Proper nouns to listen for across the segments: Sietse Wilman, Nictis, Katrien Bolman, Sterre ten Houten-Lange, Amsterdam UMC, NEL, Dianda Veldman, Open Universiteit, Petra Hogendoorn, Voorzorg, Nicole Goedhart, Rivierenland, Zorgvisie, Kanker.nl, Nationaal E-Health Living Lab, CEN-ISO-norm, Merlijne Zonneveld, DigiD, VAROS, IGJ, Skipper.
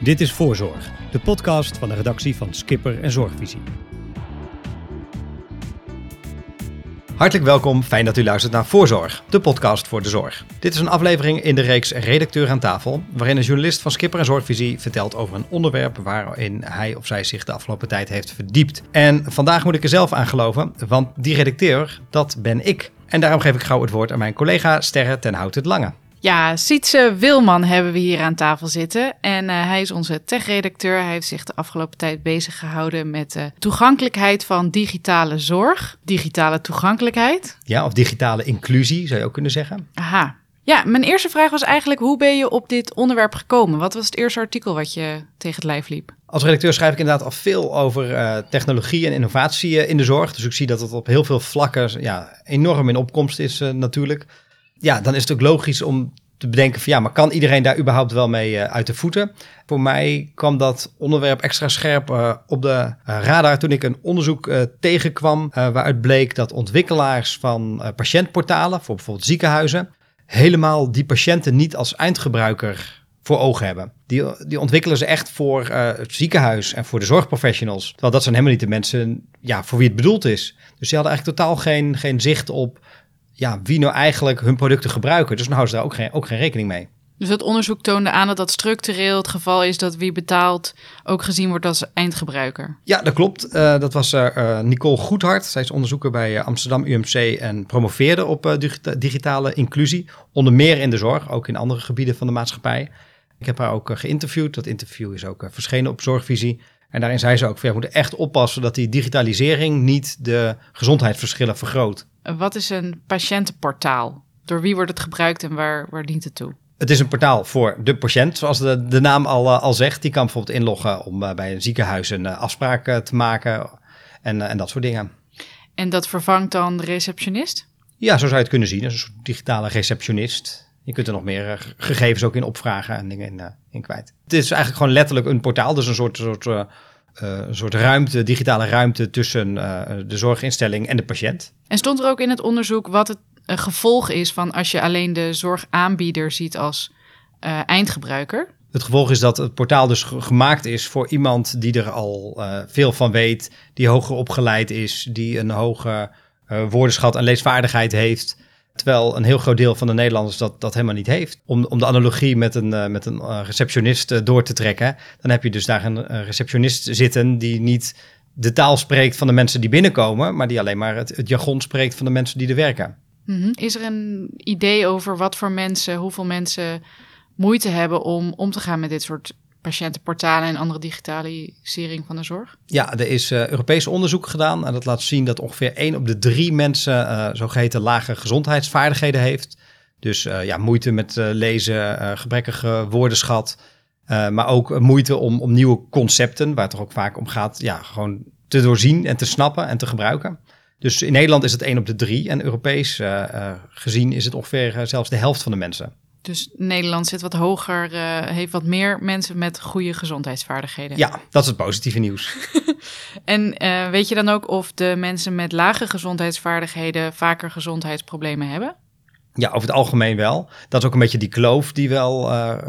Dit is Voorzorg, de podcast van de redactie van Skipper en Zorgvisie. Hartelijk welkom, fijn dat u luistert naar Voorzorg, de podcast voor de zorg. Dit is een aflevering in de reeks Redacteur aan tafel, waarin een journalist van Skipper en Zorgvisie vertelt over een onderwerp waarin hij of zij zich de afgelopen tijd heeft verdiept. En vandaag moet ik er zelf aan geloven, want die redacteur, dat ben ik. En daarom geef ik gauw het woord aan mijn collega Sterre ten Houten-Lange. Ja, Sietse Wilman hebben we hier aan tafel zitten en hij is onze tech-redacteur. Hij heeft zich de afgelopen tijd bezig gehouden met de toegankelijkheid van digitale zorg. Digitale toegankelijkheid. Ja, of digitale inclusie zou je ook kunnen zeggen. Aha. Ja, mijn eerste vraag was eigenlijk, hoe ben je op dit onderwerp gekomen? Wat was het eerste artikel wat je tegen het lijf liep? Als redacteur schrijf ik inderdaad al veel over technologie en innovatie in de zorg. Dus ik zie dat het op heel veel vlakken enorm in opkomst is natuurlijk. Ja, dan is het ook logisch om te bedenken van maar kan iedereen daar überhaupt wel mee uit de voeten? Voor mij kwam dat onderwerp extra scherp op de radar toen ik een onderzoek tegenkwam waaruit bleek dat ontwikkelaars van patiëntportalen voor bijvoorbeeld ziekenhuizen helemaal die patiënten niet als eindgebruiker voor ogen hebben. Die ontwikkelen ze echt voor het ziekenhuis en voor de zorgprofessionals. Terwijl dat zijn helemaal niet de mensen voor wie het bedoeld is. Dus die hadden eigenlijk totaal geen zicht op wie nou eigenlijk hun producten gebruiken. Dus dan houden ze daar ook geen rekening mee. Dus dat onderzoek toonde aan dat dat structureel het geval is dat wie betaalt ook gezien wordt als eindgebruiker. Ja, dat klopt. Dat was Nicole Goedhart. Zij is onderzoeker bij Amsterdam UMC en promoveerde op digitale inclusie. Onder meer in de zorg, ook in andere gebieden van de maatschappij. Ik heb haar ook geïnterviewd. Dat interview is ook verschenen op Zorgvisie. En daarin zei ze ook, we moeten echt oppassen dat die digitalisering niet de gezondheidsverschillen vergroot. Wat is een patiëntenportaal? Door wie wordt het gebruikt en waar dient het toe? Het is een portaal voor de patiënt, zoals de naam al zegt. Die kan bijvoorbeeld inloggen om bij een ziekenhuis een afspraak te maken en dat soort dingen. En dat vervangt dan de receptionist? Ja, zo zou je het kunnen zien. Een soort digitale receptionist. Je kunt er nog meer gegevens ook in opvragen en dingen in kwijt. Het is eigenlijk gewoon letterlijk een portaal, dus een soort ruimte, digitale ruimte tussen de zorginstelling en de patiënt. En stond er ook in het onderzoek wat het gevolg is van als je alleen de zorgaanbieder ziet als eindgebruiker? Het gevolg is dat het portaal dus gemaakt is voor iemand die er al veel van weet, die hoger opgeleid is, die een hoge woordenschat en leesvaardigheid heeft. Terwijl een heel groot deel van de Nederlanders dat helemaal niet heeft. Om de analogie met een receptionist door te trekken, dan heb je dus daar een receptionist zitten die niet de taal spreekt van de mensen die binnenkomen, maar die alleen maar het jargon spreekt van de mensen die er werken. Mm-hmm. Is er een idee over hoeveel mensen moeite hebben om te gaan met dit soort patiëntenportalen en andere digitalisering van de zorg? Ja, er is Europees onderzoek gedaan en dat laat zien dat ongeveer 1 op de 3 mensen zogeheten lage gezondheidsvaardigheden heeft. Dus moeite met lezen, gebrekkige woordenschat, maar ook moeite om nieuwe concepten, waar het toch ook vaak om gaat, gewoon te doorzien en te snappen en te gebruiken. Dus in Nederland is het 1 op de 3 en Europees gezien is het ongeveer zelfs de helft van de mensen. Dus Nederland zit wat hoger, heeft wat meer mensen met goede gezondheidsvaardigheden. Ja, dat is het positieve nieuws. En weet je dan ook of de mensen met lage gezondheidsvaardigheden vaker gezondheidsproblemen hebben? Ja, over het algemeen wel. Dat is ook een beetje die kloof die wel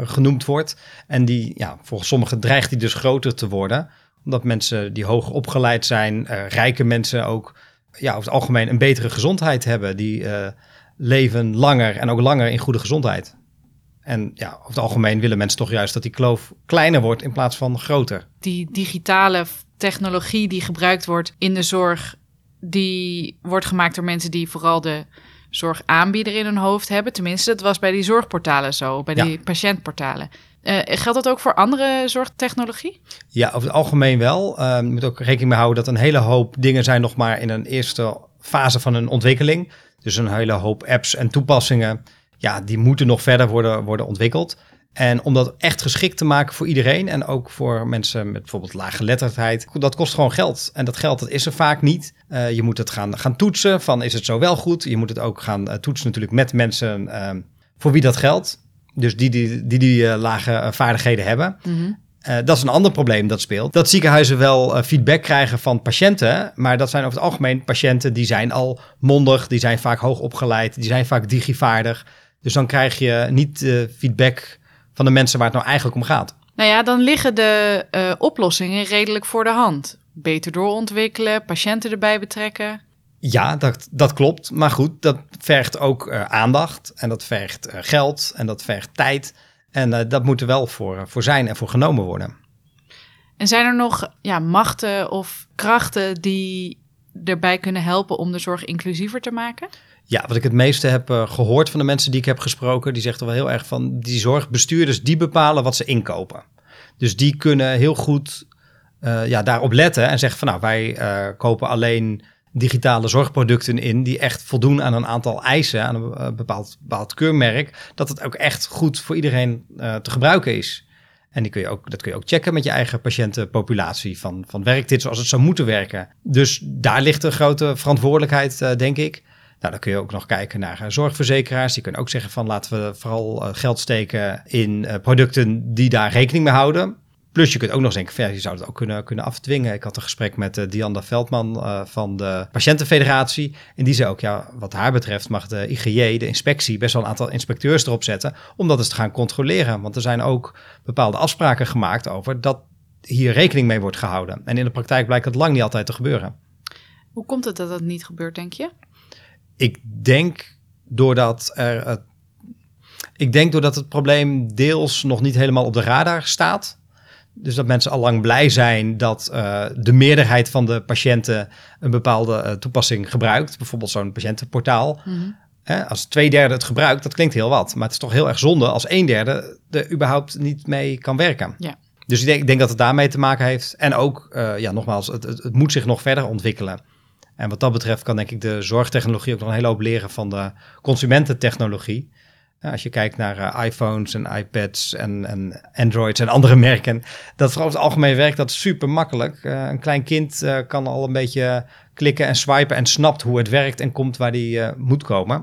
genoemd wordt. En die, volgens sommigen dreigt die dus groter te worden. Omdat mensen die hoog opgeleid zijn, rijke mensen ook, over het algemeen een betere gezondheid hebben. Die leven langer en ook langer in goede gezondheid. En over het algemeen willen mensen toch juist dat die kloof kleiner wordt in plaats van groter. Die digitale technologie die gebruikt wordt in de zorg, die wordt gemaakt door mensen die vooral de zorgaanbieder in hun hoofd hebben. Tenminste, dat was bij die zorgportalen zo, bij die patiëntportalen. Geldt dat ook voor andere zorgtechnologie? Ja, over het algemeen wel. Je moet ook rekening mee houden dat een hele hoop dingen zijn nog maar in een eerste fase van hun ontwikkeling. Dus een hele hoop apps en toepassingen, die moeten nog verder worden ontwikkeld. En om dat echt geschikt te maken voor iedereen en ook voor mensen met bijvoorbeeld laaggeletterdheid, dat kost gewoon geld. En dat geld, dat is er vaak niet. Je moet het gaan toetsen van is het zo wel goed? Je moet het ook gaan toetsen natuurlijk met mensen voor wie dat geldt. Dus die lage vaardigheden hebben. Mm-hmm. Dat is een ander probleem dat speelt. Dat ziekenhuizen wel feedback krijgen van patiënten, maar dat zijn over het algemeen patiënten die zijn al mondig, die zijn vaak hoog opgeleid, die zijn vaak digivaardig. Dus dan krijg je niet feedback van de mensen waar het nou eigenlijk om gaat. Nou ja, dan liggen de oplossingen redelijk voor de hand. Beter doorontwikkelen, patiënten erbij betrekken. Ja, dat klopt. Maar goed, dat vergt ook aandacht en dat vergt geld en dat vergt tijd. En dat moet er wel voor zijn en voor genomen worden. En zijn er nog machten of krachten die erbij kunnen helpen om de zorg inclusiever te maken? Ja, wat ik het meeste heb gehoord van de mensen die ik heb gesproken, die zegt wel heel erg van die zorgbestuurders, die bepalen wat ze inkopen. Dus die kunnen heel goed daarop letten en zeggen van nou, wij kopen alleen digitale zorgproducten in die echt voldoen aan een aantal eisen, aan een bepaald keurmerk, dat het ook echt goed voor iedereen te gebruiken is. En dat kun je ook checken met je eigen patiëntenpopulatie van werkt dit zoals het zou moeten werken. Dus daar ligt een grote verantwoordelijkheid, denk ik. Nou, dan kun je ook nog kijken naar zorgverzekeraars. Die kunnen ook zeggen van laten we vooral geld steken in producten die daar rekening mee houden. Plus je kunt ook nog eens denken, je zou dat ook kunnen afdwingen. Ik had een gesprek met Dianda Veldman van de Patiëntenfederatie. En die zei ook, wat haar betreft mag de IGJ, de inspectie, best wel een aantal inspecteurs erop zetten om dat eens te gaan controleren. Want er zijn ook bepaalde afspraken gemaakt over dat hier rekening mee wordt gehouden. En in de praktijk blijkt dat lang niet altijd te gebeuren. Hoe komt het dat dat niet gebeurt, denk je? Ik denk doordat het probleem deels nog niet helemaal op de radar staat. Dus dat mensen allang blij zijn dat de meerderheid van de patiënten een bepaalde toepassing gebruikt. Bijvoorbeeld zo'n patiëntenportaal. Mm-hmm. Als 2/3 het gebruikt, dat klinkt heel wat. Maar het is toch heel erg zonde als 1/3 er überhaupt niet mee kan werken. Ja. Dus ik denk dat het daarmee te maken heeft. En ook, nogmaals, het moet zich nog verder ontwikkelen. En wat dat betreft kan denk ik de zorgtechnologie ook nog een hele hoop leren van de consumententechnologie. Nou, als je kijkt naar iPhones en iPads en Androids en andere merken, dat over het algemeen werkt dat super makkelijk. Een klein kind kan al een beetje klikken en swipen en snapt hoe het werkt en komt waar die moet komen.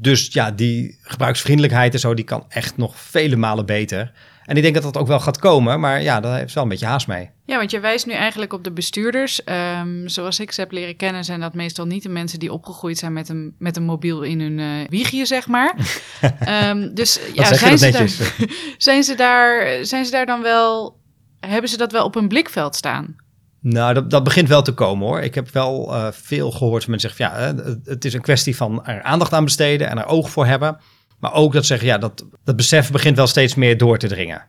Dus ja, die gebruiksvriendelijkheid en zo, die kan echt nog vele malen beter. En ik denk dat dat ook wel gaat komen, maar ja, daar heeft wel een beetje haast mee. Ja, want je wijst nu eigenlijk op de bestuurders. Zoals ik ze heb leren kennen, zijn dat meestal niet de mensen die opgegroeid zijn met een mobiel in hun wiegje, zeg maar. Dus ja, zijn ze daar dan wel, hebben ze dat wel op hun blikveld staan? Nou, dat begint wel te komen hoor. Ik heb wel veel gehoord van mensen zeggen, het is een kwestie van er aandacht aan besteden en er oog voor hebben. Maar ook dat zeggen, dat besef begint wel steeds meer door te dringen.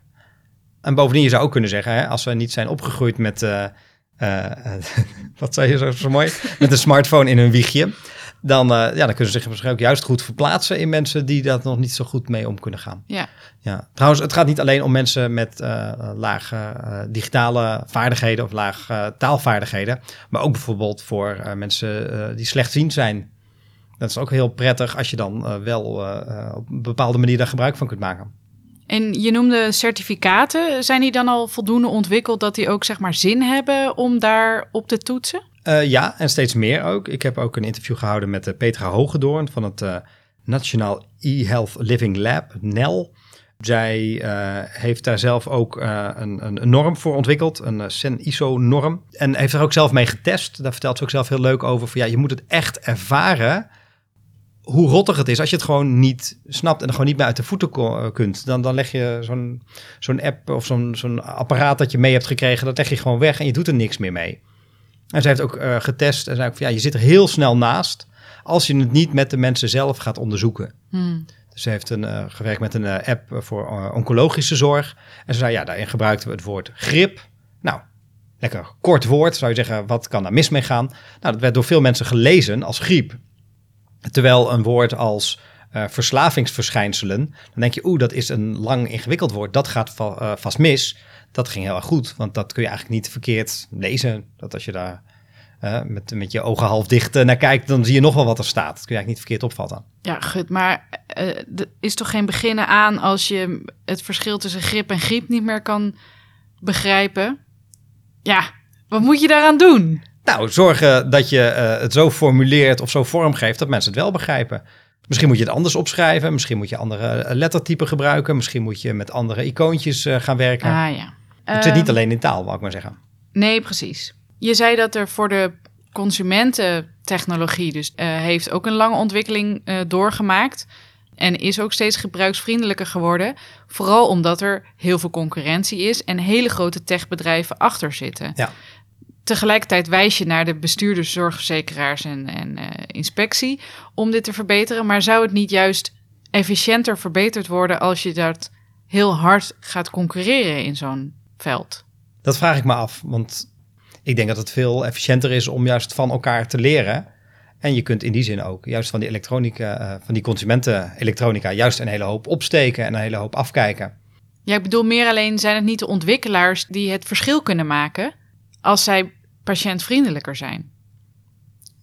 En bovendien, je zou ook kunnen zeggen, als we niet zijn opgegroeid met, wat zei je zo mooi, met een smartphone in hun wiegje, dan kunnen ze zich misschien ook juist goed verplaatsen in mensen die dat nog niet zo goed mee om kunnen gaan. Ja. Trouwens, het gaat niet alleen om mensen met lage digitale vaardigheden of lage taalvaardigheden, maar ook bijvoorbeeld voor mensen die slechtziend zijn. Dat is ook heel prettig als je dan op een bepaalde manier daar gebruik van kunt maken. En je noemde certificaten. Zijn die dan al voldoende ontwikkeld dat die ook zeg maar zin hebben om daar op te toetsen? Ja, en steeds meer ook. Ik heb ook een interview gehouden met Petra Hogendoorn van het Nationaal E-Health Living Lab, NEL. Zij heeft daar zelf ook een norm voor ontwikkeld, een CEN-ISO-norm. En heeft er ook zelf mee getest. Daar vertelt ze ook zelf heel leuk over. Van, je moet het echt ervaren hoe rottig het is als je het gewoon niet snapt en er gewoon niet meer uit de voeten kunt. Dan leg je zo'n app of zo'n apparaat dat je mee hebt gekregen, dat leg je gewoon weg en je doet er niks meer mee. En zij heeft ook getest en zei ook van, je zit er heel snel naast als je het niet met de mensen zelf gaat onderzoeken. Hmm. Ze heeft gewerkt met een app voor oncologische zorg. En ze zei, daarin gebruikten we het woord grip. Nou, lekker kort woord. Zou je zeggen, wat kan daar mis mee gaan? Nou, dat werd door veel mensen gelezen als griep. Terwijl een woord als verslavingsverschijnselen, dan denk je, dat is een lang ingewikkeld woord. Dat gaat vast mis. Dat ging heel erg goed, want dat kun je eigenlijk niet verkeerd lezen. Dat als je daar met je ogen half dicht naar kijkt, dan zie je nog wel wat er staat. Dat kun je eigenlijk niet verkeerd opvatten. Ja, goed, maar er is toch geen beginnen aan als je het verschil tussen grip en griep niet meer kan begrijpen? Ja, wat moet je daaraan doen? Nou, zorgen dat je het zo formuleert of zo vormgeeft dat mensen het wel begrijpen. Misschien moet je het anders opschrijven, misschien moet je andere lettertypen gebruiken, misschien moet je met andere icoontjes gaan werken. Ah, ja. Het zit niet alleen in taal, wou ik maar zeggen. Nee, precies. Je zei dat er voor de consumententechnologie dus heeft ook een lange ontwikkeling doorgemaakt. en is ook steeds gebruiksvriendelijker geworden. Vooral omdat er heel veel concurrentie is en hele grote techbedrijven achter zitten. Ja. Tegelijkertijd wijs je naar de bestuurders, zorgverzekeraars en inspectie om dit te verbeteren. Maar zou het niet juist efficiënter verbeterd worden als je dat heel hard gaat concurreren in zo'n veld? Dat vraag ik me af, want ik denk dat het veel efficiënter is om juist van elkaar te leren. En je kunt in die zin ook juist van die elektronica, van die consumenten-elektronica, juist een hele hoop opsteken en een hele hoop afkijken. Ja, ik bedoel meer alleen, zijn het niet de ontwikkelaars die het verschil kunnen maken als zij patiëntvriendelijker zijn?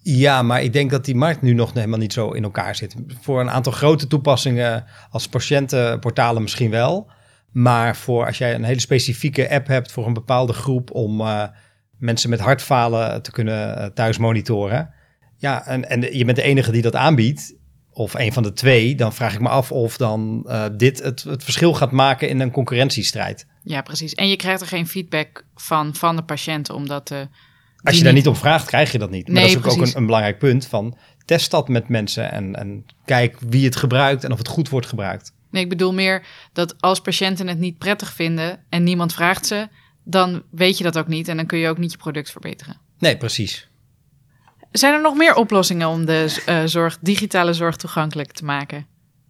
Ja, maar ik denk dat die markt nu nog helemaal niet zo in elkaar zit. Voor een aantal grote toepassingen als patiëntenportalen misschien wel. Maar voor als jij een hele specifieke app hebt voor een bepaalde groep om mensen met hartfalen te kunnen thuis monitoren. Ja, en je bent de enige die dat aanbiedt, of een van de twee, dan vraag ik me af of dan dit het verschil gaat maken in een concurrentiestrijd. Ja, precies. En je krijgt er geen feedback van de patiënten, omdat... Als je daar niet om vraagt, krijg je dat niet. Maar nee, dat is precies. Ook een belangrijk punt van test dat met mensen en kijk wie het gebruikt en of het goed wordt gebruikt. Nee, ik bedoel meer dat als patiënten het niet prettig vinden en niemand vraagt ze, dan weet je dat ook niet en dan kun je ook niet je product verbeteren. Nee, precies. Zijn er nog meer oplossingen om de digitale zorg toegankelijk te maken?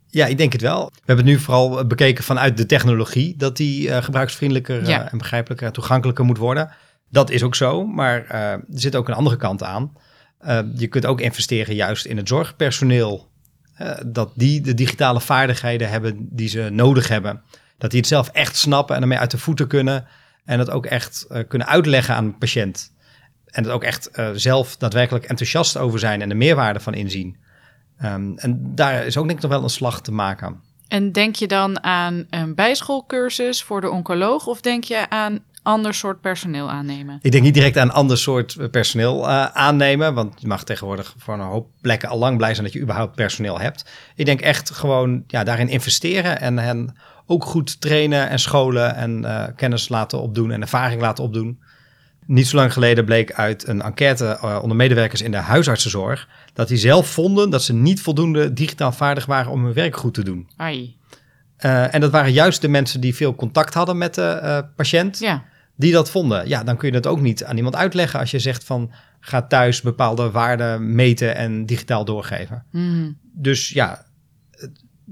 Ja, ik denk het wel. We hebben het nu vooral bekeken vanuit de technologie, dat die gebruiksvriendelijker en begrijpelijker en toegankelijker moet worden. Dat is ook zo, maar er zit ook een andere kant aan. Je kunt ook investeren juist in het zorgpersoneel. Dat die de digitale vaardigheden hebben die ze nodig hebben. Dat die het zelf echt snappen en ermee uit de voeten kunnen. En dat ook echt kunnen uitleggen aan de patiënt. En dat ook echt zelf daadwerkelijk enthousiast over zijn en de meerwaarde van inzien. En daar is ook denk ik nog wel een slag te maken. En denk je dan aan een bijschoolcursus voor de oncoloog of denk je aan ander soort personeel aannemen? Ik denk niet direct aan ander soort personeel aannemen, want je mag tegenwoordig voor een hoop plekken al lang blij zijn dat je überhaupt personeel hebt. Ik denk echt gewoon daarin investeren en hen ook goed trainen en scholen en kennis laten opdoen en ervaring laten opdoen. Niet zo lang geleden bleek uit een enquête onder medewerkers in de huisartsenzorg dat die zelf vonden dat ze niet voldoende digitaal vaardig waren om hun werk goed te doen. Ai. En dat waren juist de mensen die veel contact hadden met de patiënt, die dat vonden. Ja, dan kun je dat ook niet aan iemand uitleggen als je zegt van ga thuis bepaalde waarden meten en digitaal doorgeven. Mm. Dus ja,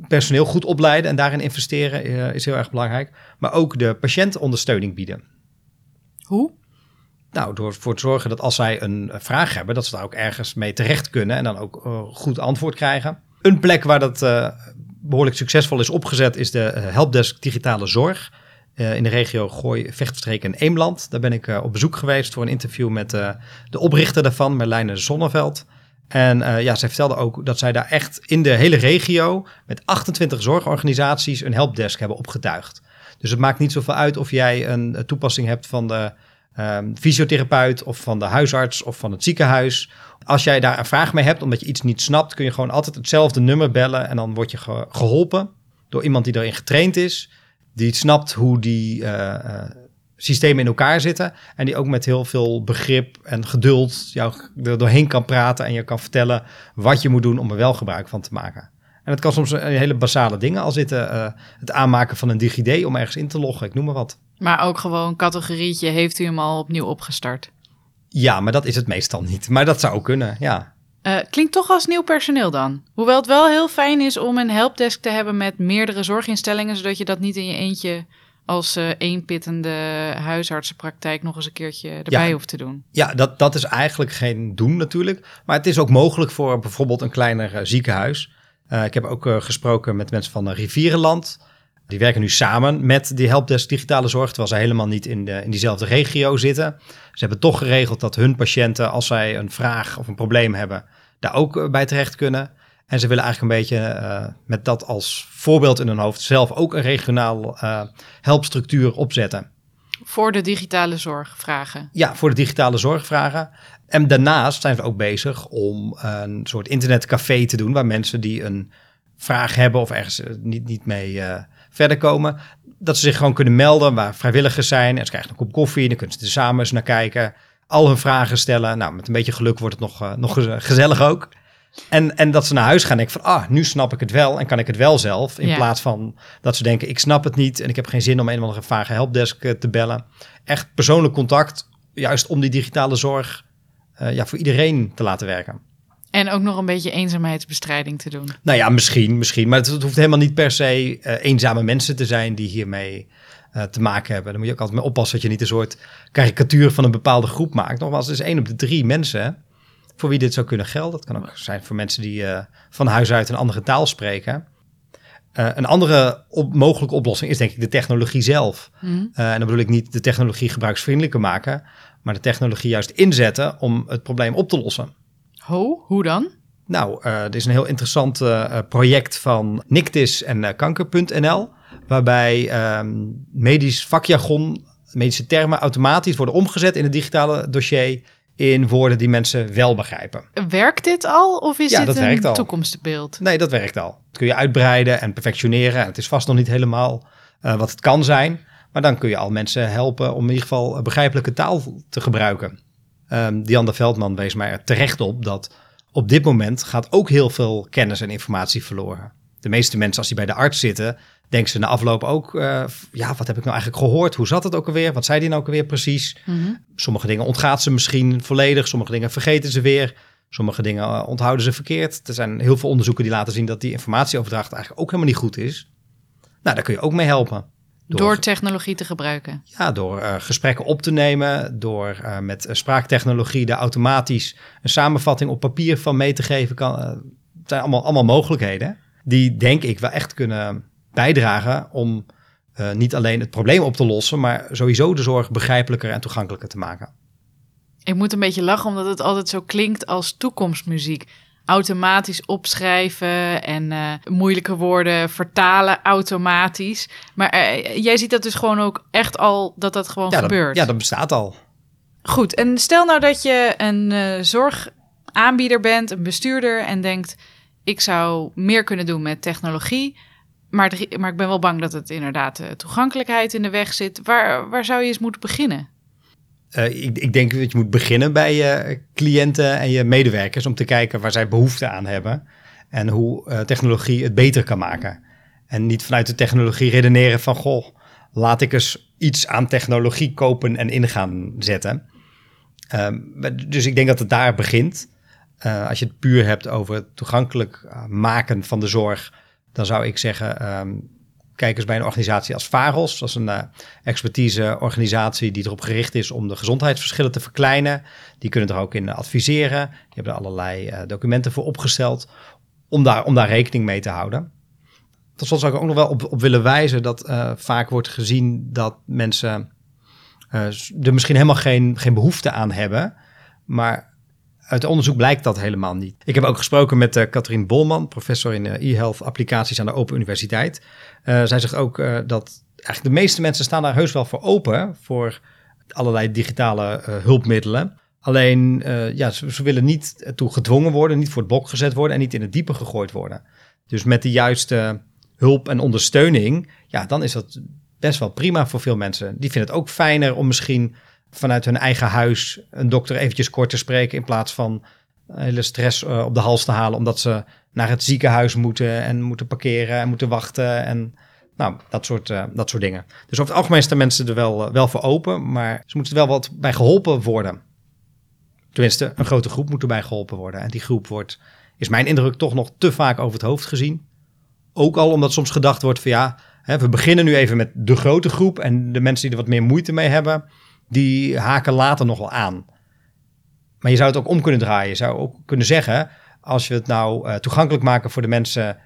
personeel goed opleiden en daarin investeren is heel erg belangrijk. Maar ook de patiënt ondersteuning bieden. Hoe? Nou, door ervoor te zorgen dat als zij een vraag hebben, dat ze daar ook ergens mee terecht kunnen en dan ook goed antwoord krijgen. Een plek waar dat behoorlijk succesvol is opgezet is de helpdesk digitale zorg in de regio Gooi, Vechtstreek en Eemland. Daar ben ik op bezoek geweest voor een interview met de oprichter daarvan, Merlijne Zonneveld. En zij vertelde ook dat zij daar echt in de hele regio met 28 zorgorganisaties een helpdesk hebben opgetuigd. Dus het maakt niet zoveel uit of jij een toepassing hebt van de fysiotherapeut of van de huisarts of van het ziekenhuis. Als jij daar een vraag mee hebt, omdat je iets niet snapt, kun je gewoon altijd hetzelfde nummer bellen en dan word je geholpen door iemand die daarin getraind is, die snapt hoe die systemen in elkaar zitten en die ook met heel veel begrip en geduld jou er doorheen kan praten en je kan vertellen wat je moet doen om er wel gebruik van te maken. En dat kan soms hele basale dingen al zitten. Het aanmaken van een DigiD om ergens in te loggen, ik noem maar wat. Maar ook gewoon categorietje, heeft u hem al opnieuw opgestart? Ja, maar dat is het meestal niet. Maar dat zou ook kunnen, ja. Klinkt toch als nieuw personeel dan. Hoewel het wel heel fijn is om een helpdesk te hebben met meerdere zorginstellingen, zodat je dat niet in je eentje als eenpittende huisartsenpraktijk nog eens een keertje erbij hoeft te doen. Ja, dat is eigenlijk geen doen natuurlijk. Maar het is ook mogelijk voor bijvoorbeeld een kleiner ziekenhuis. Ik heb ook gesproken met mensen van Rivierenland. Die werken nu samen met die helpdesk digitale zorg, terwijl zij helemaal niet in diezelfde regio zitten. Ze hebben toch geregeld dat hun patiënten, als zij een vraag of een probleem hebben, daar ook bij terecht kunnen. En ze willen eigenlijk een beetje met dat als voorbeeld in hun hoofd zelf ook een regionaal helpstructuur opzetten. Voor de digitale zorgvragen. Ja, voor de digitale zorgvragen. En daarnaast zijn we ook bezig om een soort internetcafé te doen waar mensen die een vraag hebben of ergens niet mee verder komen, dat ze zich gewoon kunnen melden waar vrijwilligers zijn. En ze krijgen een kop koffie, dan kunnen ze er samen eens naar kijken. Al hun vragen stellen. Nou, met een beetje geluk wordt het nog gezellig ook. En dat ze naar huis gaan en denken van, nu snap ik het wel en kan ik het wel zelf. In plaats van dat ze denken, ik snap het niet en ik heb geen zin om een of andere vage helpdesk te bellen. Echt persoonlijk contact, juist om die digitale zorg voor iedereen te laten werken. En ook nog een beetje eenzaamheidsbestrijding te doen. Nou ja, misschien. Maar het hoeft helemaal niet per se eenzame mensen te zijn die hiermee te maken hebben. Dan moet je ook altijd mee oppassen dat je niet een soort karikatuur van een bepaalde groep maakt. Nogmaals, het is 1 op de 3 mensen voor wie dit zou kunnen gelden. Dat kan ook zijn voor mensen die van huis uit een andere taal spreken. Een andere mogelijke oplossing is denk ik de technologie zelf. En dan bedoel ik niet de technologie gebruiksvriendelijker maken, maar de technologie juist inzetten om het probleem op te lossen. Hoe dan? Nou, er is een heel interessant project van Nictis en Kanker.nl... waarbij medisch vakjargon, medische termen automatisch worden omgezet in het digitale dossier in woorden die mensen wel begrijpen. Werkt dit al of is dit een toekomstbeeld? Nee, dat werkt al. Dat kun je uitbreiden en perfectioneren. Het is vast nog niet helemaal wat het kan zijn, maar dan kun je al mensen helpen om in ieder geval begrijpelijke taal te gebruiken. Dianda Veldman wees mij er terecht op dat op dit moment gaat ook heel veel kennis en informatie verloren. De meeste mensen, als die bij de arts zitten, denken ze na afloop ook, wat heb ik nou eigenlijk gehoord? Hoe zat het ook alweer? Wat zei die nou ook alweer precies? Sommige dingen ontgaat ze misschien volledig, sommige dingen vergeten ze weer, sommige dingen onthouden ze verkeerd. Er zijn heel veel onderzoeken die laten zien dat die informatieoverdracht eigenlijk ook helemaal niet goed is. Nou, daar kun je ook mee helpen. Door technologie te gebruiken? Ja, door gesprekken op te nemen, door met spraaktechnologie daar automatisch een samenvatting op papier van mee te geven. Het zijn allemaal mogelijkheden die denk ik wel echt kunnen bijdragen om niet alleen het probleem op te lossen, maar sowieso de zorg begrijpelijker en toegankelijker te maken. Ik moet een beetje lachen, omdat het altijd zo klinkt als toekomstmuziek. Automatisch opschrijven en moeilijke woorden vertalen automatisch. Maar jij ziet dat dus gewoon ook echt al dat gewoon gebeurt. Dat bestaat al. Goed, en stel nou dat je een zorgaanbieder bent, een bestuurder en denkt, ik zou meer kunnen doen met technologie, maar ik ben wel bang dat het inderdaad de toegankelijkheid in de weg zit. Waar zou je eens moeten beginnen? Ik denk dat je moet beginnen bij je cliënten en je medewerkers om te kijken waar zij behoefte aan hebben en hoe technologie het beter kan maken. En niet vanuit de technologie redeneren van, laat ik eens iets aan technologie kopen en in gaan zetten. Dus ik denk dat het daar begint. Als je het puur hebt over het toegankelijk maken van de zorg, dan zou ik zeggen, kijk eens bij een organisatie als VAROS. Dat is een expertise-organisatie die erop gericht is om de gezondheidsverschillen te verkleinen. Die kunnen er ook in adviseren. Die hebben er allerlei documenten voor opgesteld om daar rekening mee te houden. Tot slot zou ik ook nog wel op willen wijzen dat vaak wordt gezien dat mensen er misschien helemaal geen behoefte aan hebben. Maar uit onderzoek blijkt dat helemaal niet. Ik heb ook gesproken met Katrien Bolman, professor in e-health applicaties aan de Open Universiteit. Zij zegt ook dat eigenlijk de meeste mensen staan daar heus wel voor open, voor allerlei digitale hulpmiddelen. Alleen, ze willen niet toe gedwongen worden, niet voor het blok gezet worden en niet in het diepe gegooid worden. Dus met de juiste hulp en ondersteuning, dan is dat best wel prima voor veel mensen. Die vinden het ook fijner om misschien vanuit hun eigen huis een dokter eventjes kort te spreken in plaats van hele stress op de hals te halen omdat ze naar het ziekenhuis moeten en moeten parkeren en moeten wachten en dat soort dingen. Dus over het algemeen staan mensen er wel voor open, maar ze moeten er wel wat bij geholpen worden. Tenminste, een grote groep moet erbij geholpen worden. En die groep is mijn indruk toch nog te vaak over het hoofd gezien. Ook al omdat soms gedacht wordt van we beginnen nu even met de grote groep en de mensen die er wat meer moeite mee hebben, die haken later nog wel aan. Maar je zou het ook om kunnen draaien. Je zou ook kunnen zeggen, als we het nou toegankelijk maken voor de mensen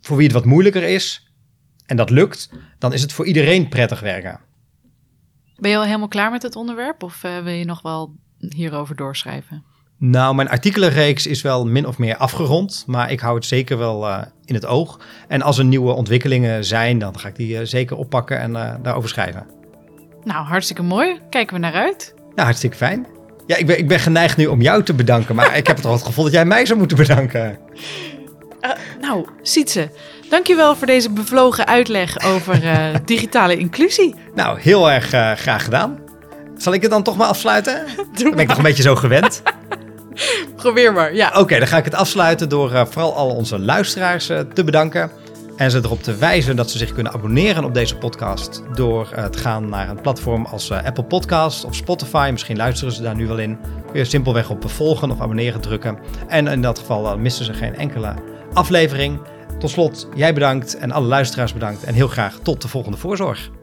voor wie het wat moeilijker is, en dat lukt, dan is het voor iedereen prettig werken. Ben je al helemaal klaar met het onderwerp? Of wil je nog wel hierover doorschrijven? Nou, mijn artikelenreeks is wel min of meer afgerond, maar ik hou het zeker wel in het oog. En als er nieuwe ontwikkelingen zijn, dan ga ik die zeker oppakken en daarover schrijven. Nou, hartstikke mooi. Kijken we naar uit. Nou, hartstikke fijn. Ja, ik ben geneigd nu om jou te bedanken, maar ik heb toch het gevoel dat jij mij zou moeten bedanken. Sietse, dankjewel voor deze bevlogen uitleg over digitale inclusie. Nou, heel erg graag gedaan. Zal ik het dan toch maar afsluiten? Dan ben ik nog een beetje zo gewend. Probeer maar, ja. Oké, dan ga ik het afsluiten door vooral al onze luisteraars te bedanken. En ze erop te wijzen dat ze zich kunnen abonneren op deze podcast door te gaan naar een platform als Apple Podcasts of Spotify. Misschien luisteren ze daar nu wel in. Kun je simpelweg op volgen of abonneren drukken. En in dat geval missen ze geen enkele aflevering. Tot slot, jij bedankt en alle luisteraars bedankt. En heel graag tot de volgende Voorzorg.